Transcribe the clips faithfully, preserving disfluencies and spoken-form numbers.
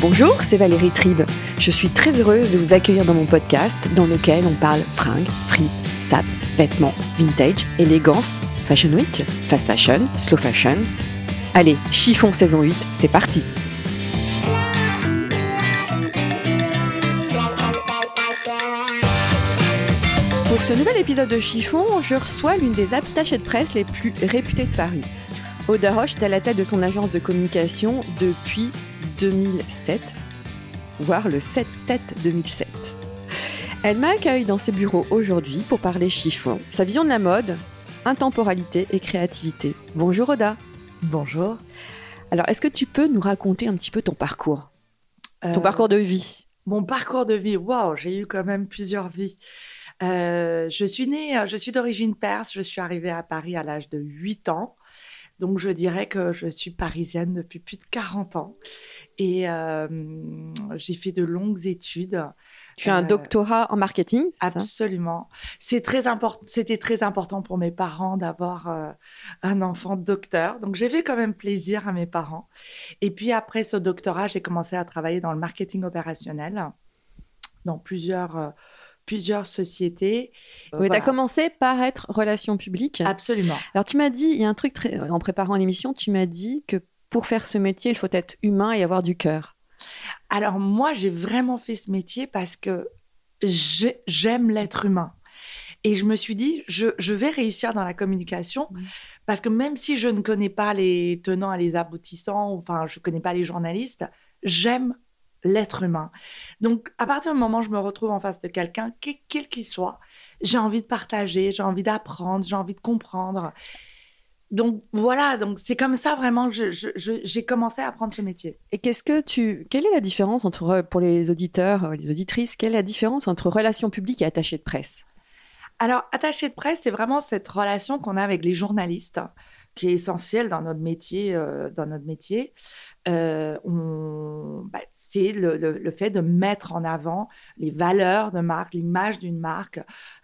Bonjour, c'est Valérie Tribe. Je suis très heureuse de vous accueillir dans mon podcast dans lequel on parle fringues, fripes, sapes, vêtements, vintage, élégance, fashion week, fast fashion, slow fashion. Allez, Chiffon saison huit, c'est parti. Pour ce nouvel épisode de Chiffon, je reçois l'une des attachées de presse les plus réputées de Paris. Oda Roche est à la tête de son agence de communication depuis deux mille sept, voire le sept sept deux mille sept. Elle m'accueille dans ses bureaux aujourd'hui pour parler chiffon, sa vision de la mode, intemporalité et créativité. Bonjour Oda. Bonjour. Alors, est-ce que tu peux nous raconter un petit peu ton parcours, euh, ton parcours de vie? Mon parcours de vie, waouh, j'ai eu quand même plusieurs vies. Euh, je suis née, je suis d'origine perse, je suis arrivée à Paris à l'âge de huit ans. Donc, je dirais que je suis parisienne depuis plus de quarante ans. Et euh, j'ai fait de longues études. Tu as un euh, doctorat en marketing, c'est absolument. ça Absolument. C'est très import- C'était très important pour mes parents d'avoir euh, un enfant docteur. Donc, j'ai fait quand même plaisir à mes parents. Et puis, après ce doctorat, j'ai commencé à travailler dans le marketing opérationnel, dans plusieurs... Euh, plusieurs sociétés. Oui, voilà. Tu as commencé par être relations publiques. Absolument. Alors, tu m'as dit, il y a un truc, très, en préparant l'émission, tu m'as dit que pour faire ce métier, il faut être humain et avoir du cœur. Alors, moi, j'ai vraiment fait ce métier parce que j'ai, j'aime l'être humain. Et je me suis dit, je, je vais réussir dans la communication, mmh. parce que même si je ne connais pas les tenants et les aboutissants, enfin, je ne connais pas les journalistes, j'aime l'être humain. Donc, à partir du moment où je me retrouve en face de quelqu'un, quel qu'il soit, j'ai envie de partager, j'ai envie d'apprendre, j'ai envie de comprendre. Donc, voilà, donc c'est comme ça vraiment que je, je, je, j'ai commencé à apprendre ce métier. Et qu'est-ce que tu... Quelle est la différence entre, pour les auditeurs, les auditrices, quelle est la différence entre relations publiques et attaché de presse? Alors, attaché de presse, c'est vraiment cette relation qu'on a avec les journalistes, qui est essentielle dans notre métier. Euh, dans notre métier. Euh, on, bah, c'est le, le, le fait de mettre en avant les valeurs de marque, l'image d'une marque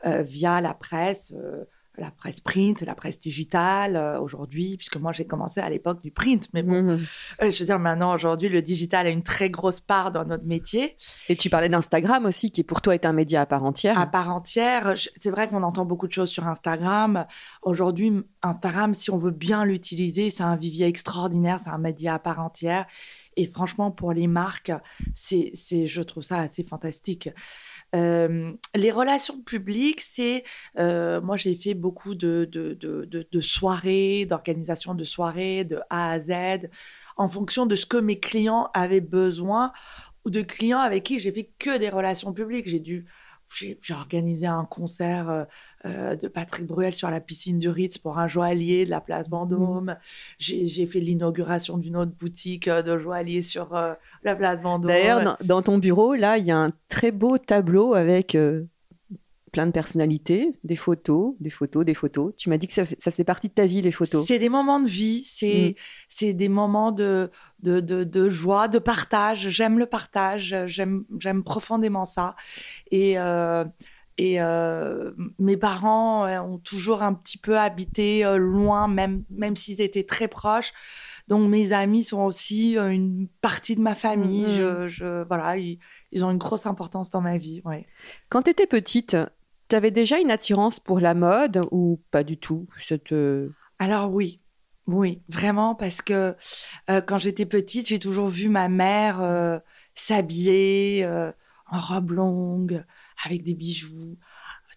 euh, via la presse, euh, la presse print, la presse digitale euh, aujourd'hui, puisque moi j'ai commencé à l'époque du print, mais bon, mmh. euh, je veux dire maintenant aujourd'hui le digital a une très grosse part dans notre métier. Et tu parlais d'Instagram aussi, qui pour toi est un média à part entière. À part entière, je, c'est vrai qu'on entend beaucoup de choses sur Instagram. Aujourd'hui, Instagram, si on veut bien l'utiliser, c'est un vivier extraordinaire, c'est un média à part entière. Et franchement, pour les marques, c'est, c'est, je trouve ça assez fantastique. Euh, les relations publiques, c'est... Euh, moi, j'ai fait beaucoup de, de, de, de, de soirées, d'organisation de soirées, de A à Z, en fonction de ce que mes clients avaient besoin, ou de clients avec qui j'ai fait que des relations publiques. J'ai dû... J'ai, j'ai organisé un concert euh, de Patrick Bruel sur la piscine du Ritz pour un joaillier de la place Vendôme. Mmh. J'ai, j'ai fait l'inauguration d'une autre boutique de joaillier sur euh, la place Vendôme. D'ailleurs, dans, dans ton bureau, là, il y a un très beau tableau avec euh, plein de personnalités, des photos, des photos, des photos. Tu m'as dit que ça, ça faisait partie de ta vie, les photos. C'est des moments de vie, c'est, mmh. c'est des moments de, de, de, de joie, de partage. J'aime le partage, j'aime, j'aime profondément ça. Et, euh, et euh, mes parents ont toujours un petit peu habité loin, même, même s'ils étaient très proches. Donc, mes amis sont aussi une partie de ma famille. Mmh. Je, je, voilà, ils, ils ont une grosse importance dans ma vie. Ouais. Quand tu étais petite, tu avais déjà une attirance pour la mode ou pas du tout? Cette... Alors oui, oui, vraiment, parce que euh, quand j'étais petite, j'ai toujours vu ma mère euh, s'habiller euh, en robe longue, avec des bijoux.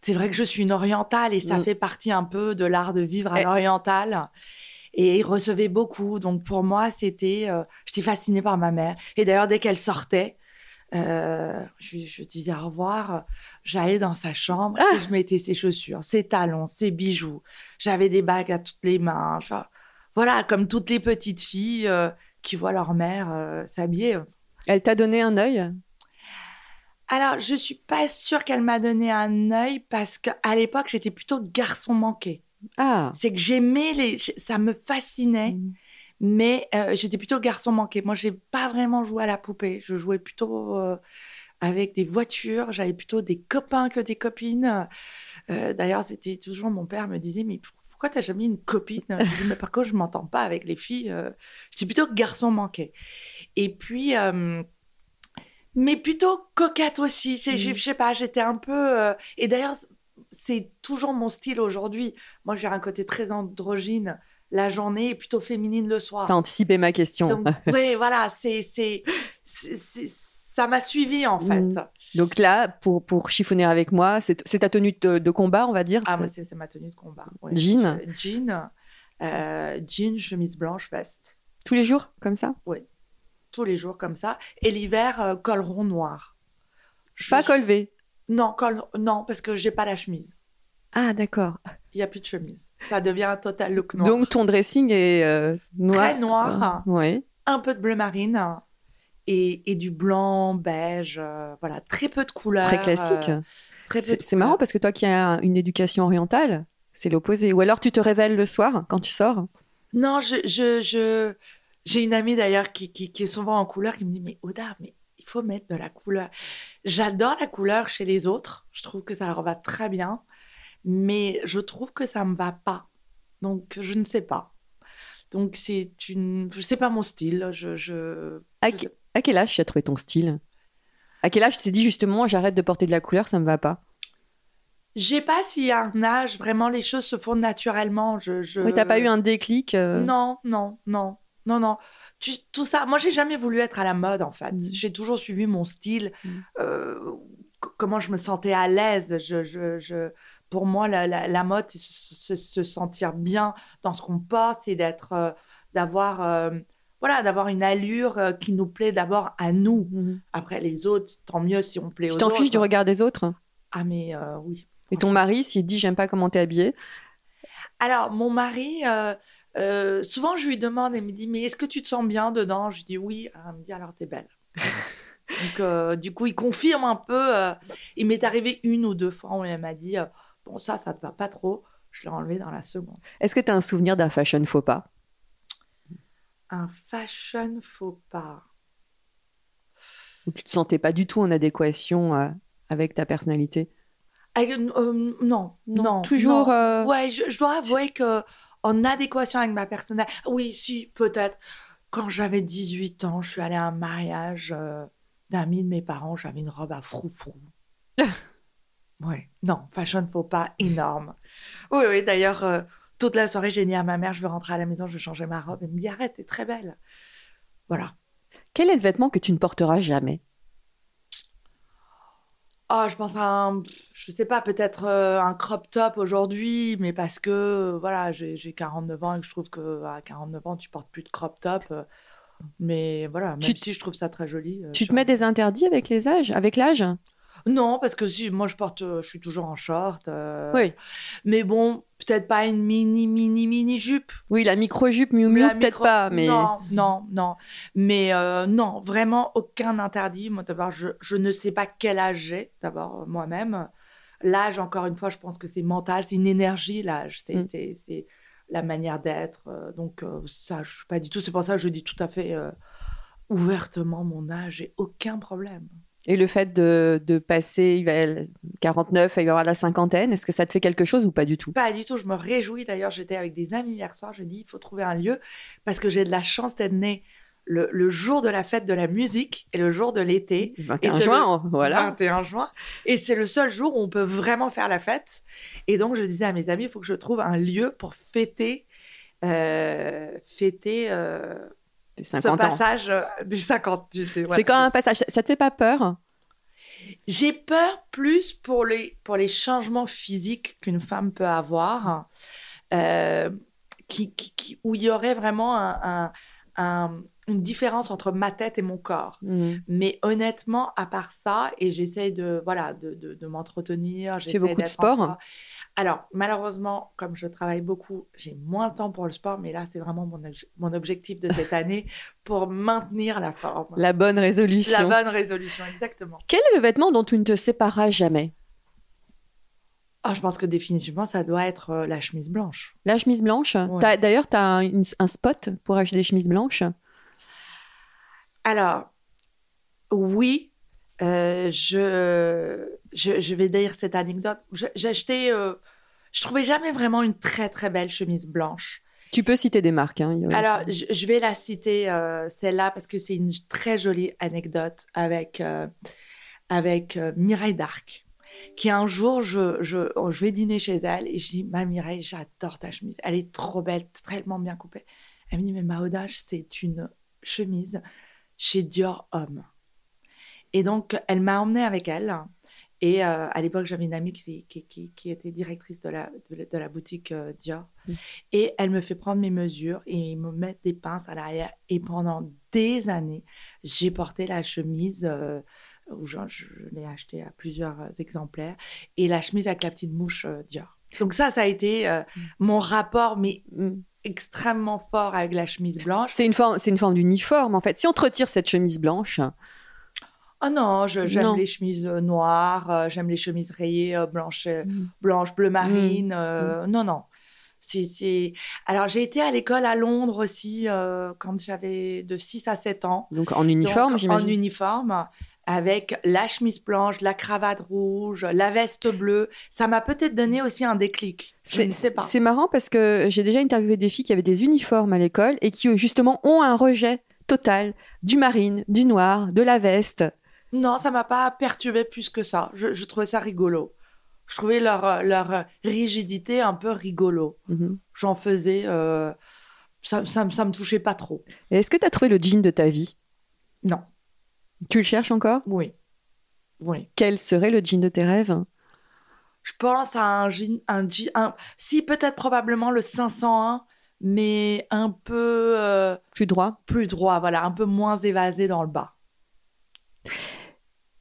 C'est vrai que je suis une orientale et ça mmh. fait partie un peu de l'art de vivre à et... l'orientale. Et ils recevaient beaucoup, donc pour moi, c'était, euh, j'étais fascinée par ma mère. Et d'ailleurs, dès qu'elle sortait, Euh, je, je disais au revoir. J'allais dans sa chambre ah et je mettais ses chaussures, ses talons, ses bijoux. J'avais des bagues à toutes les mains. Genre, voilà, comme toutes les petites filles euh, qui voient leur mère euh, s'habiller. Elle t'a donné un œil ? Alors, je ne suis pas sûre qu'elle m'a donné un œil parce qu'à l'époque, j'étais plutôt garçon manqué. Ah. C'est que j'aimais les... Ça me fascinait. Mmh. Mais euh, j'étais plutôt garçon manqué. Moi, je n'ai pas vraiment joué à la poupée. Je jouais plutôt euh, avec des voitures. J'avais plutôt des copains que des copines. Euh, d'ailleurs, c'était toujours... Mon père me disait, mais pourquoi tu n'as jamais une copine ? Je dis, mais par contre, je ne m'entends pas avec les filles. Euh, j'étais plutôt garçon manqué. Et puis... Euh, mais plutôt coquette aussi. Je, je, je sais pas, j'étais un peu... Euh... Et d'ailleurs, c'est toujours mon style aujourd'hui. Moi, j'ai un côté très androgyne la journée et plutôt féminine le soir. T'as anticipé ma question. Oui, voilà, c'est, c'est, c'est, c'est, ça m'a suivie, en fait. Mmh. Donc là, pour, pour chiffonner avec moi, c'est, c'est ta tenue de, de combat, on va dire. Ah, moi, c'est, c'est ma tenue de combat. Ouais. Jean je, Jean, euh, jean, chemise blanche, veste. Tous les jours, comme ça ? Oui. Tous les jours comme ça. Et l'hiver, euh, col rond noir. Je, pas col V. Non, col, non, parce que j'ai pas la chemise. Ah, d'accord. Il n'y a plus de chemise. Ça devient un total look noir. Donc, ton dressing est euh, noir. Très noir. Euh, ouais. Un peu de bleu marine et, et du blanc, beige. Euh, voilà, très peu de couleurs. Très classique. Euh, très c'est, c'est marrant parce que toi qui as une éducation orientale, c'est l'opposé. Ou alors, tu te révèles le soir quand tu sors ? Non, je... je, je... J'ai une amie d'ailleurs qui, qui, qui est souvent en couleur qui me dit « Mais Oda, mais il faut mettre de la couleur. » J'adore la couleur chez les autres. Je trouve que ça leur va très bien. Mais je trouve que ça ne me va pas. Donc, je ne sais pas. Donc, c'est une... Je ne sais pas mon style. Je, je, à, je... à quel âge tu as trouvé ton style ? À quel âge tu t'es dit justement « J'arrête de porter de la couleur, ça ne me va pas ». Je ne sais pas s'il y a un âge. Vraiment, les choses se font naturellement. Je, je... Oui, tu n'as pas eu un déclic euh... Non, non, non. Non, non, tu, tout ça... Moi, j'ai jamais voulu être à la mode, en fait. Mmh. J'ai toujours suivi mon style, mmh. euh, c- comment je me sentais à l'aise. Je, je, je... Pour moi, la, la, la mode, c'est se, se, se sentir bien dans ce qu'on porte, c'est d'être, euh, d'avoir, euh, voilà, d'avoir une allure euh, qui nous plaît d'abord à nous. Mmh. Après, les autres, tant mieux si on plaît tu aux autres. Tu t'en fiches du regard des autres ? Ah, mais euh, oui. Et ton mari, s'il dit « j'aime pas comment t'es habillée ». Alors, mon mari... Euh, Euh, souvent, je lui demande, elle me dit « Mais est-ce que tu te sens bien dedans ?» Je dis « Oui ». Elle me dit « Alors, t'es belle. » Donc, euh, du coup, il confirme un peu. Euh, il m'est arrivé une ou deux fois où elle m'a dit euh, « Bon, ça, ça te va pas trop. » Je l'ai enlevé dans la seconde. Est-ce que t'as un souvenir d'un fashion faux pas ? Un fashion faux pas. Ou tu te sentais pas du tout en adéquation euh, avec ta personnalité ? euh, euh, non, non, non. Toujours... Non. Euh... Ouais, je, je dois avouer que... En adéquation avec ma personnalité. Oui, si, peut-être. Quand j'avais dix-huit ans, je suis allée à un mariage euh, d'amis de mes parents. J'avais une robe à froufrou. Ouais. Non, fashion faux pas énorme. Oui, oui. D'ailleurs, euh, toute la soirée, j'ai dit à ma mère, je veux rentrer à la maison, je veux changer ma robe. Elle me dit, arrête, t'es très belle. Voilà. Quel est le vêtement que tu ne porteras jamais ? Oh, je pense à un, je sais pas, peut-être euh, un crop top aujourd'hui, mais parce que, euh, voilà, j'ai, j'ai quarante-neuf ans et que je trouve qu'à quarante-neuf ans, tu portes plus de crop top. Euh, mais voilà, même tu si je trouve ça très joli. Euh, tu te mets des interdits avec les âges, avec l'âge ? Non, parce que si, moi, je porte, euh, je suis toujours en short. Euh, oui. Mais bon, peut-être pas une mini, mini, mini jupe. Oui, la micro-jupe, miou miou, peut-être micro... pas, mais... Non, non, non. Mais euh, non, vraiment aucun interdit. Moi, d'abord, je, je ne sais pas quel âge j'ai, d'abord, moi-même. L'âge, encore une fois, je pense que c'est mental, c'est une énergie, l'âge. C'est, mm. c'est, c'est la manière d'être. Euh, donc, euh, ça, je ne suis pas du tout... C'est pour ça que je dis tout à fait euh, ouvertement mon âge. J'ai aucun problème. Et le fait de, de passer quarante-neuf, il y aura la cinquantaine, est-ce que ça te fait quelque chose ou pas du tout ? Pas du tout, je me réjouis. D'ailleurs, j'étais avec des amis hier soir, je dis il faut trouver un lieu parce que j'ai de la chance d'être née le, le jour de la fête de la musique et le jour de l'été. vingt et un juin, le, voilà. vingt et un juin. Et c'est le seul jour où on peut vraiment faire la fête. Et donc, je disais à mes amis, il faut que je trouve un lieu pour fêter... Euh, fêter... Euh, cinquante ce passage euh, des cinquante. Du, de, ouais. C'est quand un passage. Ça te fait pas peur ? J'ai peur plus pour les, pour les changements physiques qu'une femme peut avoir, euh, qui, qui, qui, où il y aurait vraiment un, un, un, une différence entre ma tête et mon corps. Mmh. Mais honnêtement, à part ça, et j'essaie de, voilà, de, de, de m'entretenir. Tu fais beaucoup de sport en... Alors, malheureusement, comme je travaille beaucoup, j'ai moins de temps pour le sport. Mais là, c'est vraiment mon, obje- mon objectif de cette année pour maintenir la forme. La bonne résolution. La bonne résolution, exactement. Quel est le vêtement dont tu ne te sépareras jamais ? Oh, je pense que définitivement, ça doit être euh, la chemise blanche. La chemise blanche ? Ouais. T'as, d'ailleurs, tu as un, un spot pour acheter des chemises blanches ? Alors, oui. Euh, je, je, je vais dire cette anecdote. Je, j'achetais, euh, je trouvais jamais vraiment une très très belle chemise blanche. Tu peux citer des marques. Hein, alors, je, je vais la citer euh, celle-là parce que c'est une très jolie anecdote avec euh, avec euh, Mireille Darc. Qui un jour, je, je, je vais dîner chez elle et je dis, ma Mireille, j'adore ta chemise. Elle est trop belle, tellement bien coupée. Elle me dit, mais ma Oda, c'est une chemise chez Dior Homme. Et donc, elle m'a emmenée avec elle. Et euh, à l'époque, j'avais une amie qui, qui, qui, qui était directrice de la, de, de la boutique euh, Dior. Mmh. Et elle me fait prendre mes mesures et ils me mettent des pinces à l'arrière. Et pendant des années, j'ai porté la chemise... Euh, où je, je l'ai acheté à plusieurs euh, exemplaires, et la chemise avec la petite mouche euh, Dior. Donc ça, ça a été euh, mm. mon rapport, mais mm, extrêmement fort avec la chemise blanche. C'est une forme, c'est une forme d'uniforme, en fait. Si on te retire cette chemise blanche... Ah oh non, je, j'aime non. les chemises euh, noires, euh, j'aime les chemises rayées, euh, blanches, euh, mm. blanches, bleu marine. Mm. Euh, mm. Non, non. C'est, c'est... Alors, j'ai été à l'école à Londres aussi, euh, quand j'avais de six à sept ans. Donc en uniforme, Donc, j'imagine. En uniforme. Avec la chemise blanche, la cravate rouge, la veste bleue. Ça m'a peut-être donné aussi un déclic. Je ne sais pas. C'est marrant parce que j'ai déjà interviewé des filles qui avaient des uniformes à l'école et qui, justement, ont un rejet total du marine, du noir, de la veste. Non, ça ne m'a pas perturbée plus que ça. Je, je trouvais ça rigolo. Je trouvais leur, leur rigidité un peu rigolo. Mm-hmm. J'en faisais... Euh, ça ne me touchait pas trop. Et est-ce que tu as trouvé le jean de ta vie ? Non. Tu le cherches encore ? Oui. Oui. Quel serait le jean de tes rêves ? Je pense à un jean... Un jean un, si, peut-être probablement le cinq cent un, mais un peu... Euh, plus droit ? Plus droit, voilà. Un peu moins évasé dans le bas.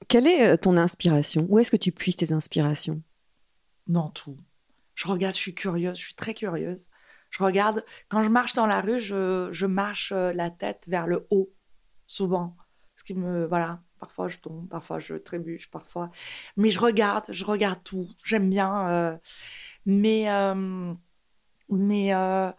Quelle est ton inspiration ? Où est-ce que tu puises tes inspirations ? Dans tout. Je regarde, je suis curieuse, je suis très curieuse. Je regarde... Quand je marche dans la rue, je, je marche la tête vers le haut, souvent. Ce qui me, voilà, parfois je tombe, parfois je trébuche, parfois... Mais je regarde, je regarde tout. J'aime bien. Euh, mais euh, mais euh,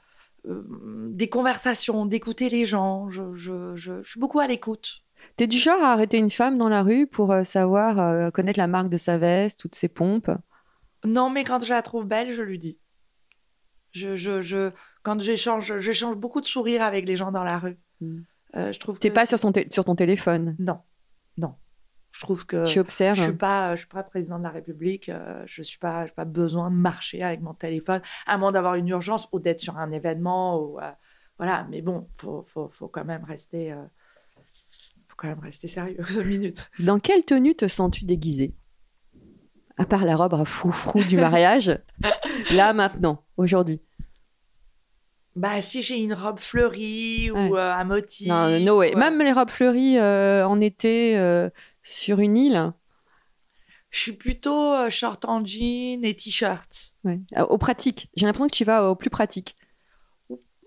euh, des conversations, d'écouter les gens. Je, je, je, je suis beaucoup à l'écoute. T'es du genre à arrêter une femme dans la rue pour euh, savoir, euh, connaître la marque de sa veste ou de ses pompes ? Non, mais quand je la trouve belle, je lui dis. Je, je, je, quand j'échange, j'échange beaucoup de sourires avec les gens dans la rue. Mm. Euh, je trouve T'es que... pas sur ton, t- sur ton téléphone ? Non, non. Je trouve que tu observes. Je suis pas, je suis pas président de la République. Euh, je suis pas, j'ai pas besoin de marcher avec mon téléphone, à moins d'avoir une urgence ou d'être sur un événement ou euh, voilà. Mais bon, faut, faut, faut quand même rester, euh, faut quand même rester sérieux deux minutes. Dans quelle tenue te sens-tu déguisée ? À part la robe à froufrou du mariage, là maintenant, aujourd'hui. Bah, si j'ai une robe fleurie ouais. ou euh, un motif... Non, no way. Ou, euh... Même les robes fleuries euh, en été euh, sur une île. Je suis plutôt euh, short en jean et t-shirt. Ouais. Au pratique. J'ai l'impression que tu vas au plus pratique.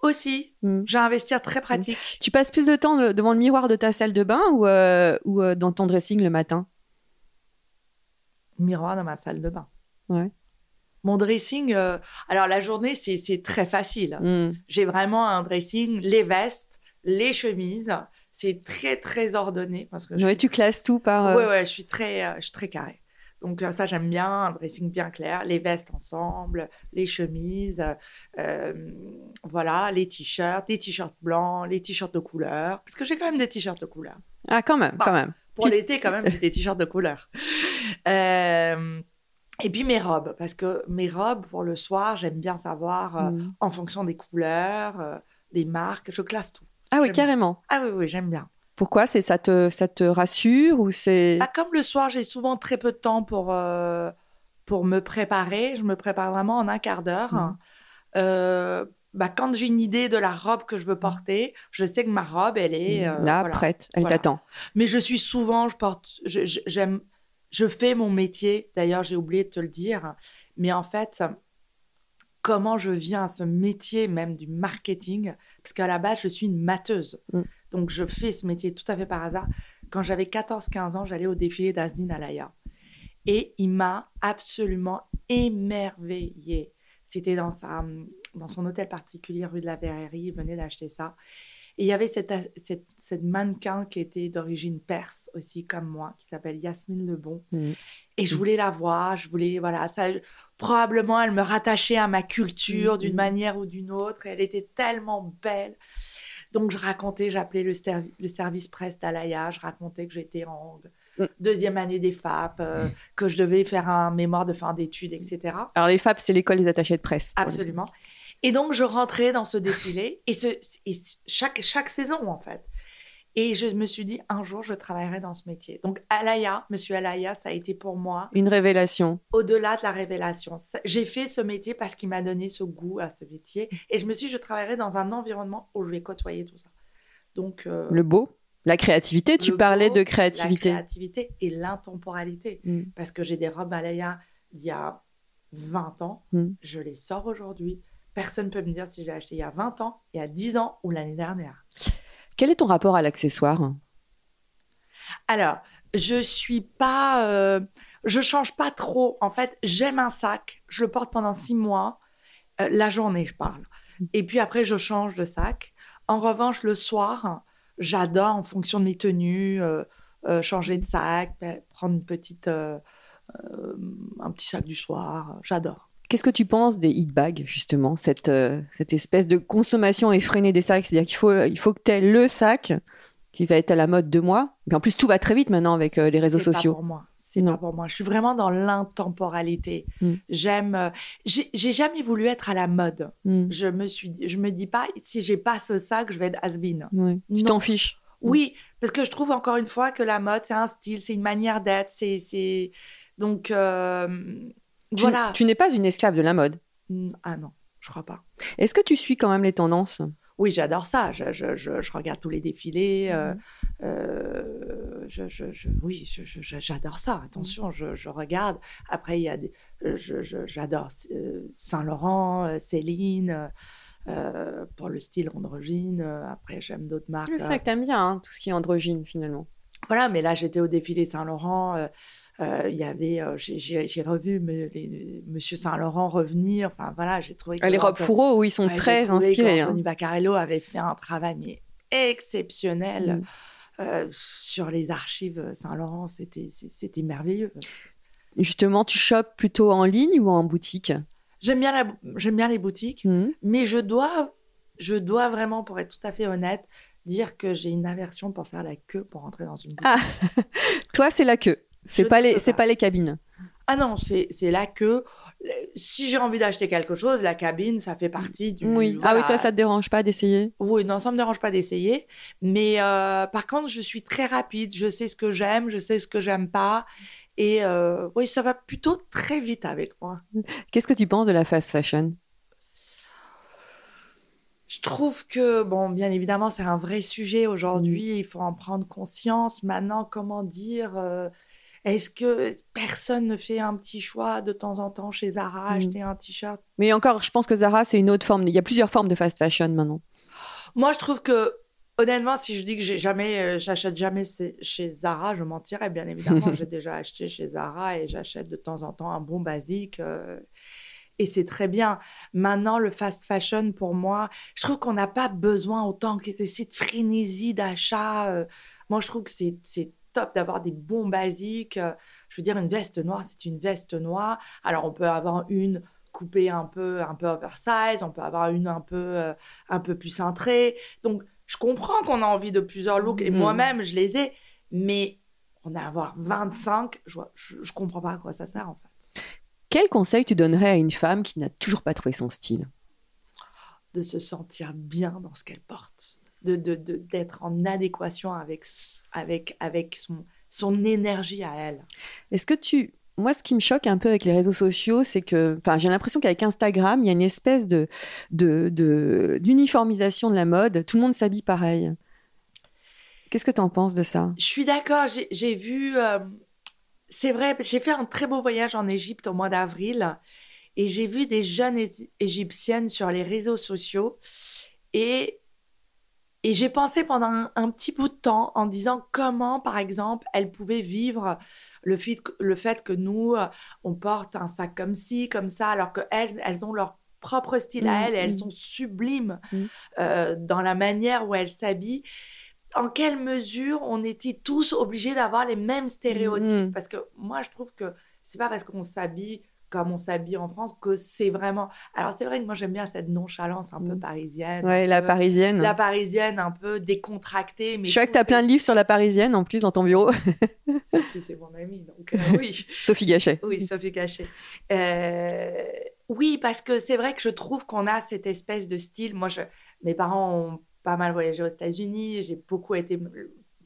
Aussi. Mm. J'ai un vestiaire très pratique. Mm. Tu passes plus de temps le, devant le miroir de ta salle de bain ou, euh, ou euh, dans ton dressing le matin ? Miroir dans ma salle de bain. Ouais. Mon dressing, euh, alors la journée, c'est, c'est très facile. Mm. J'ai vraiment un dressing, les vestes, les chemises. C'est très, très ordonné. Parce que ouais, suis... Tu classes tout par... Euh... Oui, ouais, je suis très, euh, je suis très carrée. Donc ça, j'aime bien, un dressing bien clair. Les vestes ensemble, les chemises, euh, voilà, les t-shirts, les t-shirts blancs, les t-shirts de couleur. Parce que j'ai quand même des t-shirts de couleur. Ah, quand même, bon, quand même. Pour Petite... l'été, quand même, j'ai des t-shirts de couleur. Euh... Et puis mes robes, parce que mes robes, pour le soir, j'aime bien savoir, euh, mmh. en fonction des couleurs, euh, des marques, je classe tout. Ah oui, j'aime carrément bien. Ah oui, oui, j'aime bien. Pourquoi ? C'est, ça, te, ça te rassure ou c'est... Bah, comme le soir, j'ai souvent très peu de temps pour, euh, pour me préparer. Je me prépare vraiment en un quart d'heure. Mmh. Euh, bah, quand j'ai une idée de la robe que je veux porter, je sais que ma robe, elle est... Euh, là, voilà, prête, elle voilà. t'attend. Mais je suis souvent, je porte... Je, je, j'aime, je fais mon métier, d'ailleurs, j'ai oublié de te le dire, mais en fait, comment je viens à ce métier même du marketing, parce qu'à la base, je suis une mateuse. Mm. Donc, je fais ce métier tout à fait par hasard. Quand j'avais quatorze quinze ans, j'allais au défilé d'Azzedine Alaïa. Et il m'a absolument émerveillée. C'était dans, sa, dans son hôtel particulier, rue de la Verrerie. Il venait d'acheter ça. Et il y avait cette, cette, cette mannequin qui était d'origine perse aussi, comme moi, qui s'appelle Yasmine Lebon. Mmh. Et je voulais la voir. Je voulais, voilà, ça, probablement, elle me rattachait à ma culture mmh. d'une manière ou d'une autre. Et elle était tellement belle. Donc, je racontais, j'appelais le, servi- le service presse d'Alaïa. Je racontais que j'étais en... deuxième année des F A P, euh, que je devais faire un mémoire de fin d'études, et cetera. Alors, les F A P, c'est l'école des attachés de presse. Absolument. Et donc, je rentrais dans ce défilé, et, ce, et chaque, chaque saison, en fait. Et je me suis dit, un jour, je travaillerai dans ce métier. Donc, Alaïa, Monsieur Alaïa, ça a été pour moi... une révélation. Au-delà de la révélation. J'ai fait ce métier parce qu'il m'a donné ce goût à ce métier. Et je me suis dit, je travaillerai dans un environnement où je vais côtoyer tout ça. Donc... Euh... le beau. La créativité, tu le parlais beau, de créativité. La créativité et l'intemporalité. Mm. Parce que j'ai des robes Alaïa d'il y a vingt ans. Mm. Je les sors aujourd'hui. Personne ne peut me dire si je l'ai acheté il y a vingt ans, il y a dix ans ou l'année dernière. Quel est ton rapport à l'accessoire ? Alors, je suis pas... Euh, je change pas trop. En fait, j'aime un sac. Je le porte pendant six mois. Euh, la journée, je parle. Et puis après, je change de sac. En revanche, le soir... j'adore, en fonction de mes tenues, euh, euh, changer de sac, prendre une petite, euh, euh, un petit sac du soir. J'adore. Qu'est-ce que tu penses des hit bags, justement, cette, euh, cette espèce de consommation effrénée des sacs? C'est-à-dire qu'il faut, il faut que tu aies le sac qui va être à la mode de mois. Et en plus, tout va très vite maintenant avec euh, les réseaux C'est sociaux. C'est pas pour moi. C'est non. pas pour moi. Je suis vraiment dans l'intemporalité. Mm. J'aime... Euh, j'ai, j'ai jamais voulu être à la mode. Mm. Je me suis, je me dis pas, si j'ai pas ce sac, je vais être has-been. Oui. Tu t'en fiches. Oui, parce que je trouve encore une fois que la mode, c'est un style, c'est une manière d'être. C'est, c'est... Donc, euh, tu, voilà. Tu n'es pas une esclave de la mode. Ah non, je crois pas. Est-ce que tu suis quand même les tendances ? Oui, j'adore ça. Je, je, je, je regarde tous les défilés. Euh, mmh. euh, je, je, je, oui, je, je, j'adore ça. Attention, je, je regarde. Après, il y a des, je, je, j'adore Saint-Laurent, Céline, euh, pour le style androgyne. Après, j'aime d'autres marques. C'est ça que t'aimes bien, hein, tout ce qui est androgyne, finalement. Voilà, mais là, j'étais au défilé Saint-Laurent. Euh, Euh, y avait, euh, j'ai, j'ai, j'ai revu me, les, Monsieur Saint-Laurent revenir. Enfin, voilà, j'ai trouvé... les robes fourreaux, où ils sont ouais, très inspirés. Anthony Vaccarello avait fait un travail mais exceptionnel mm. euh, sur les archives Saint-Laurent. C'était, c'était merveilleux. Justement, tu shoppes plutôt en ligne ou en boutique ? J'aime bien, la, j'aime bien les boutiques, mm. mais je dois, je dois vraiment, pour être tout à fait honnête, dire que j'ai une aversion pour faire la queue pour rentrer dans une boutique. Ah. Toi, c'est la queue. C'est pas, les, c'est pas les cabines. Ah non, c'est, c'est là que... si j'ai envie d'acheter quelque chose, la cabine, ça fait partie du... Oui. Voilà. Ah oui, toi, ça te dérange pas d'essayer ? Oui, non, ça me dérange pas d'essayer. Mais euh, par contre, je suis très rapide. Je sais ce que j'aime, je sais ce que j'aime pas. Et euh, oui, ça va plutôt très vite avec moi. Qu'est-ce que tu penses de la fast fashion ? Je trouve que, bon, bien évidemment, c'est un vrai sujet aujourd'hui. Il faut en prendre conscience. Maintenant, comment dire... Euh... est-ce que personne ne fait un petit choix de temps en temps chez Zara, mmh. acheter un t-shirt ? Mais encore, je pense que Zara, c'est une autre forme. Il y a plusieurs formes de fast fashion maintenant. Moi, je trouve que, honnêtement, si je dis que j'ai jamais, euh, j'achète jamais chez Zara, je mentirais. Bien évidemment, j'ai déjà acheté chez Zara et j'achète de temps en temps un bon basique. Euh, et c'est très bien. Maintenant, le fast fashion, pour moi, je trouve qu'on n'a pas besoin autant que cette frénésie d'achat. Euh, moi, je trouve que c'est... c'est top d'avoir des bons basiques. Je veux dire, une veste noire, c'est une veste noire. Alors, on peut avoir une coupée un peu, un peu oversize, on peut avoir une un peu, euh, un peu plus cintrée. Donc, je comprends qu'on a envie de plusieurs looks, et mmh. moi-même, je les ai, mais on a à avoir vingt-cinq, je, je, je comprends pas à quoi ça sert, en fait. Quel conseil tu donnerais à une femme qui n'a toujours pas trouvé son style ? De se sentir bien dans ce qu'elle porte. De, de, de, d'être en adéquation avec, avec, avec son, son énergie à elle. Est-ce que tu Moi, ce qui me choque un peu avec les réseaux sociaux, c'est que j'ai l'impression qu'avec Instagram, il y a une espèce de, de, de, d'uniformisation de la mode. Tout le monde s'habille pareil. Qu'est-ce que tu en penses de ça? Je suis d'accord. J'ai, j'ai vu... Euh, c'est vrai, j'ai fait un très beau voyage en Égypte au mois d'avril et j'ai vu des jeunes é- égyptiennes sur les réseaux sociaux et, et j'ai pensé pendant un, un petit bout de temps en disant comment, par exemple, elles pouvaient vivre... Le fait, le fait que nous, on porte un sac comme ci, comme ça, alors qu'elles, elles ont leur propre style mmh, à elles et elles mmh. sont sublimes mmh. euh, dans la manière où elles s'habillent. En quelle mesure on était tous obligés d'avoir les mêmes stéréotypes mmh. Parce que moi, je trouve que c'est pas parce qu'on s'habille comme on s'habille en France que c'est vraiment... Alors, c'est vrai que moi, j'aime bien cette nonchalance un mmh. peu parisienne. Ouais, la peu... parisienne. La parisienne, un peu décontractée. Mais je sais que tu as plein de livres sur la parisienne, en plus, dans ton bureau. Sophie, c'est mon amie, donc euh, oui. Sophie Gachet. Oui, Sophie Gachet. Euh... Oui, parce que c'est vrai que je trouve qu'on a cette espèce de style. Moi, je... mes parents ont pas mal voyagé aux États-Unis. J'ai beaucoup été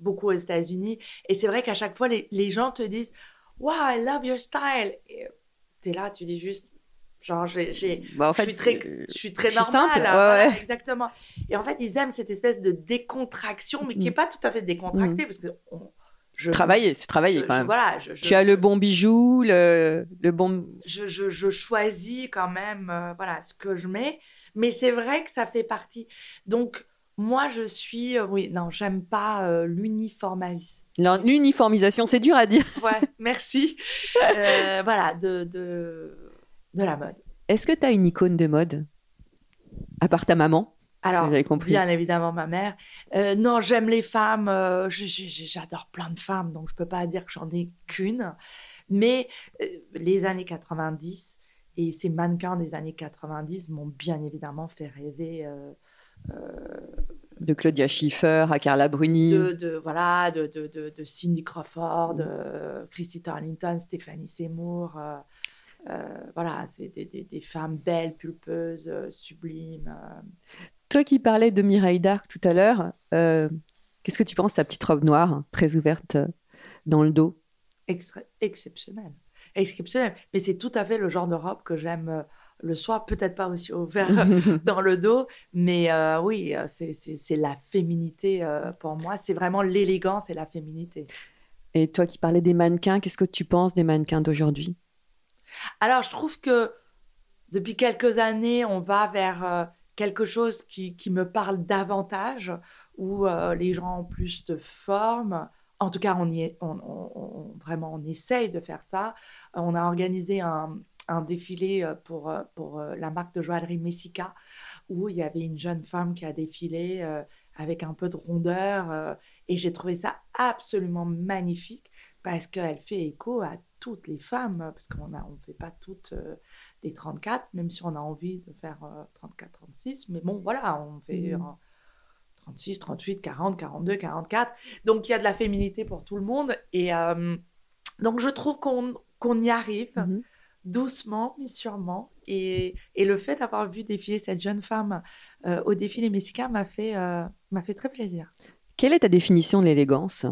beaucoup aux États-Unis. Et c'est vrai qu'à chaque fois, les, les gens te disent « Wow, I love your style !» T'es là, tu dis juste, genre, j'ai, j'ai, bah en fait, je suis très, je suis très je normale. Suis simple, ouais, voilà, ouais. Exactement. Et en fait, ils aiment cette espèce de décontraction, mais qui n'est pas tout à fait décontractée, mmh. parce que... On, je, travailler, c'est travailler je, quand je, même. Voilà, je, je, tu je, as le bon bijou, le, le bon... Je, je, je choisis quand même euh, voilà, ce que je mets, mais c'est vrai que ça fait partie. Donc, moi, je suis... Euh, oui, non, j'aime pas euh, l'uniformisme. L'uniformisation, c'est dur à dire. Ouais, merci. Euh, voilà, de, de, de la mode. Est-ce que tu as une icône de mode? À part ta maman? Alors, bien évidemment, ma mère. Euh, non, j'aime les femmes. Euh, je, je, j'adore plein de femmes, donc je ne peux pas dire que j'en ai qu'une. Mais euh, les années quatre-vingt-dix et ces mannequins des années quatre-vingt-dix m'ont bien évidemment fait rêver... Euh, euh, de Claudia Schiffer à Carla Bruni. De, de, voilà, de, de, de, de Cindy Crawford, de Christy Turlington, Stéphanie Seymour. Euh, euh, voilà, c'est des, des, des femmes belles, pulpeuses, sublimes. Toi qui parlais de Mireille Darc tout à l'heure, euh, qu'est-ce que tu penses de sa petite robe noire, très ouverte dans le dos? Extra- Exceptionnelle. Exceptionnelle. Mais c'est tout à fait le genre de robe que j'aime... Le soir, peut-être pas aussi ouvert dans le dos, mais euh, oui, c'est, c'est, c'est la féminité euh, pour moi. C'est vraiment l'élégance et la féminité. Et toi qui parlais des mannequins, qu'est-ce que tu penses des mannequins d'aujourd'hui? Alors, je trouve que depuis quelques années, on va vers euh, quelque chose qui, qui me parle davantage, où euh, les gens ont plus de forme. En tout cas, on y est, on, on, on, vraiment, on essaye de faire ça. On a organisé un... un défilé pour, pour la marque de joaillerie Messika, où il y avait une jeune femme qui a défilé avec un peu de rondeur. Et j'ai trouvé ça absolument magnifique parce qu'elle fait écho à toutes les femmes, parce qu'on a, on fait pas toutes des trente-quatre, même si on a envie de faire trente-quatre trente-six. Mais bon, voilà, on fait mmh. trente-six, trente-huit, quarante, quarante-deux, quarante-quatre. Donc, il y a de la féminité pour tout le monde. Et euh, donc, je trouve qu'on, qu'on y arrive. Mmh. Doucement, mais sûrement. Et, et le fait d'avoir vu défiler cette jeune femme euh, au défilé Messika m'a fait, euh, m'a fait très plaisir. Quelle est ta définition de l'élégance?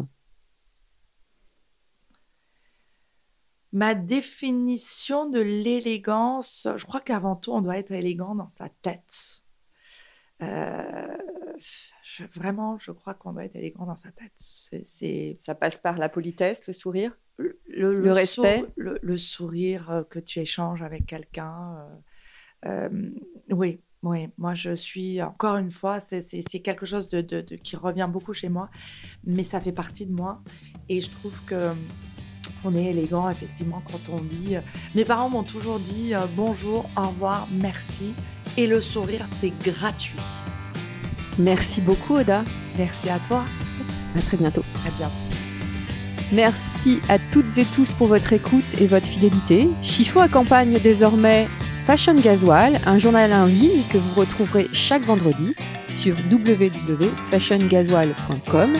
Ma définition de l'élégance, je crois qu'avant tout, on doit être élégant dans sa tête. Euh, je, vraiment, je crois qu'on doit être élégant dans sa tête. C'est, c'est... Ça passe par la politesse, le sourire? Le, le, le respect, sou- le, le sourire que tu échanges avec quelqu'un. Euh, euh, oui, oui, moi je suis, encore une fois, c'est, c'est, c'est quelque chose de, de, de, qui revient beaucoup chez moi, mais ça fait partie de moi. Et je trouve qu'on est élégant, effectivement, quand on dit... Mes parents m'ont toujours dit euh, bonjour, au revoir, merci. Et le sourire, c'est gratuit. Merci beaucoup, Oda. Merci à toi. À très bientôt. À bientôt. Merci à toutes et tous pour votre écoute et votre fidélité. Chiffon accompagne désormais Fashion Gasoil, un journal en ligne que vous retrouverez chaque vendredi sur w w w point fashion gasoil point com.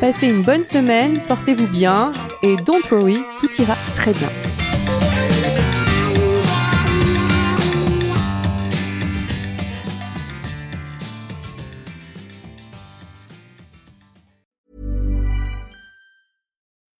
Passez une bonne semaine, portez-vous bien et don't worry, tout ira très bien.